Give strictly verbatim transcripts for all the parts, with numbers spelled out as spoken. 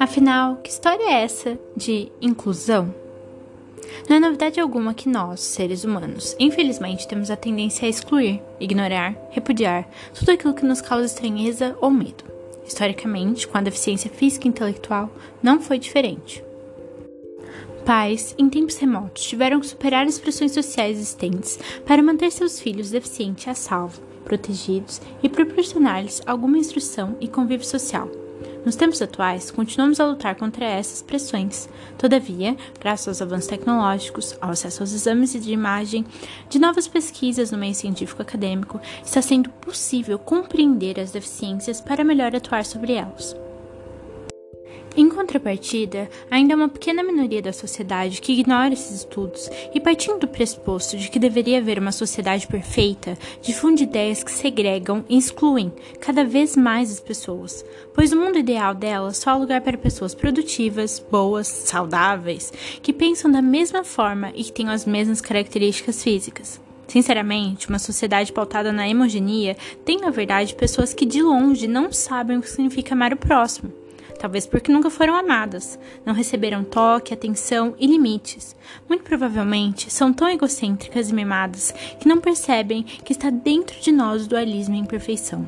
Afinal, que história é essa de inclusão? Não é novidade alguma que nós, seres humanos, infelizmente temos a tendência a excluir, ignorar, repudiar tudo aquilo que nos causa estranheza ou medo. Historicamente, com a deficiência física e intelectual, não foi diferente. Pais, em tempos remotos, tiveram que superar as pressões sociais existentes para manter seus filhos deficientes a salvo, protegidos e proporcionar-lhes alguma instrução e convívio social. Nos tempos atuais, continuamos a lutar contra essas pressões. Todavia, graças aos avanços tecnológicos, ao acesso aos exames de imagem, de novas pesquisas no meio científico-acadêmico, está sendo possível compreender as deficiências para melhor atuar sobre elas. Em contrapartida, ainda há uma pequena minoria da sociedade que ignora esses estudos e, partindo do pressuposto de que deveria haver uma sociedade perfeita, difunde ideias que segregam e excluem cada vez mais as pessoas, pois o mundo ideal delas só há lugar para pessoas produtivas, boas, saudáveis, que pensam da mesma forma e que têm as mesmas características físicas. Sinceramente, uma sociedade pautada na hemogenia tem, na verdade, pessoas que de longe não sabem o que significa amar o próximo. Talvez porque nunca foram amadas, não receberam toque, atenção e limites. Muito provavelmente são tão egocêntricas e mimadas que não percebem que está dentro de nós o dualismo e a imperfeição.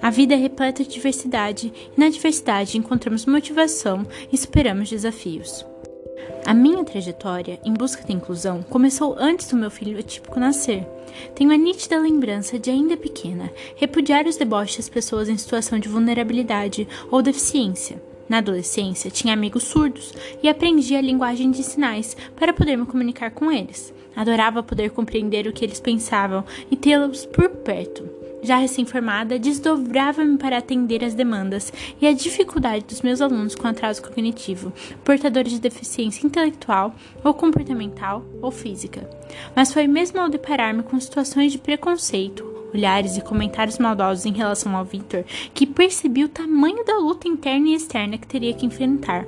A vida é repleta de diversidade e na diversidade encontramos motivação e superamos desafios. A minha trajetória em busca da inclusão começou antes do meu filho atípico nascer. Tenho a nítida lembrança de, ainda pequena, repudiar os deboches das pessoas em situação de vulnerabilidade ou deficiência. Na adolescência, tinha amigos surdos e aprendi a linguagem de sinais para poder me comunicar com eles. Adorava poder compreender o que eles pensavam e tê-los por perto. Já recém-formada, desdobrava-me para atender às demandas e à dificuldade dos meus alunos com atraso cognitivo, portadores de deficiência intelectual ou comportamental ou física. Mas foi mesmo ao deparar-me com situações de preconceito, olhares e comentários maldosos em relação ao Victor que percebi o tamanho da luta interna e externa que teria que enfrentar.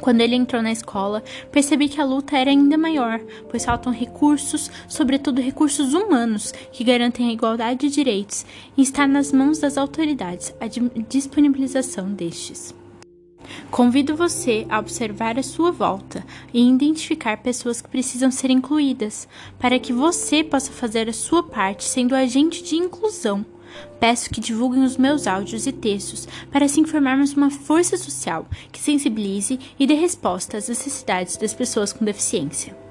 Quando ele entrou na escola, percebi que a luta era ainda maior, pois faltam recursos, sobretudo recursos humanos, que garantem a igualdade de direitos, e está nas mãos das autoridades a disponibilização destes. Convido você a observar à sua volta e identificar pessoas que precisam ser incluídas, para que você possa fazer a sua parte sendo agente de inclusão. Peço que divulguem os meus áudios e textos para assim formarmos uma força social que sensibilize e dê resposta às necessidades das pessoas com deficiência.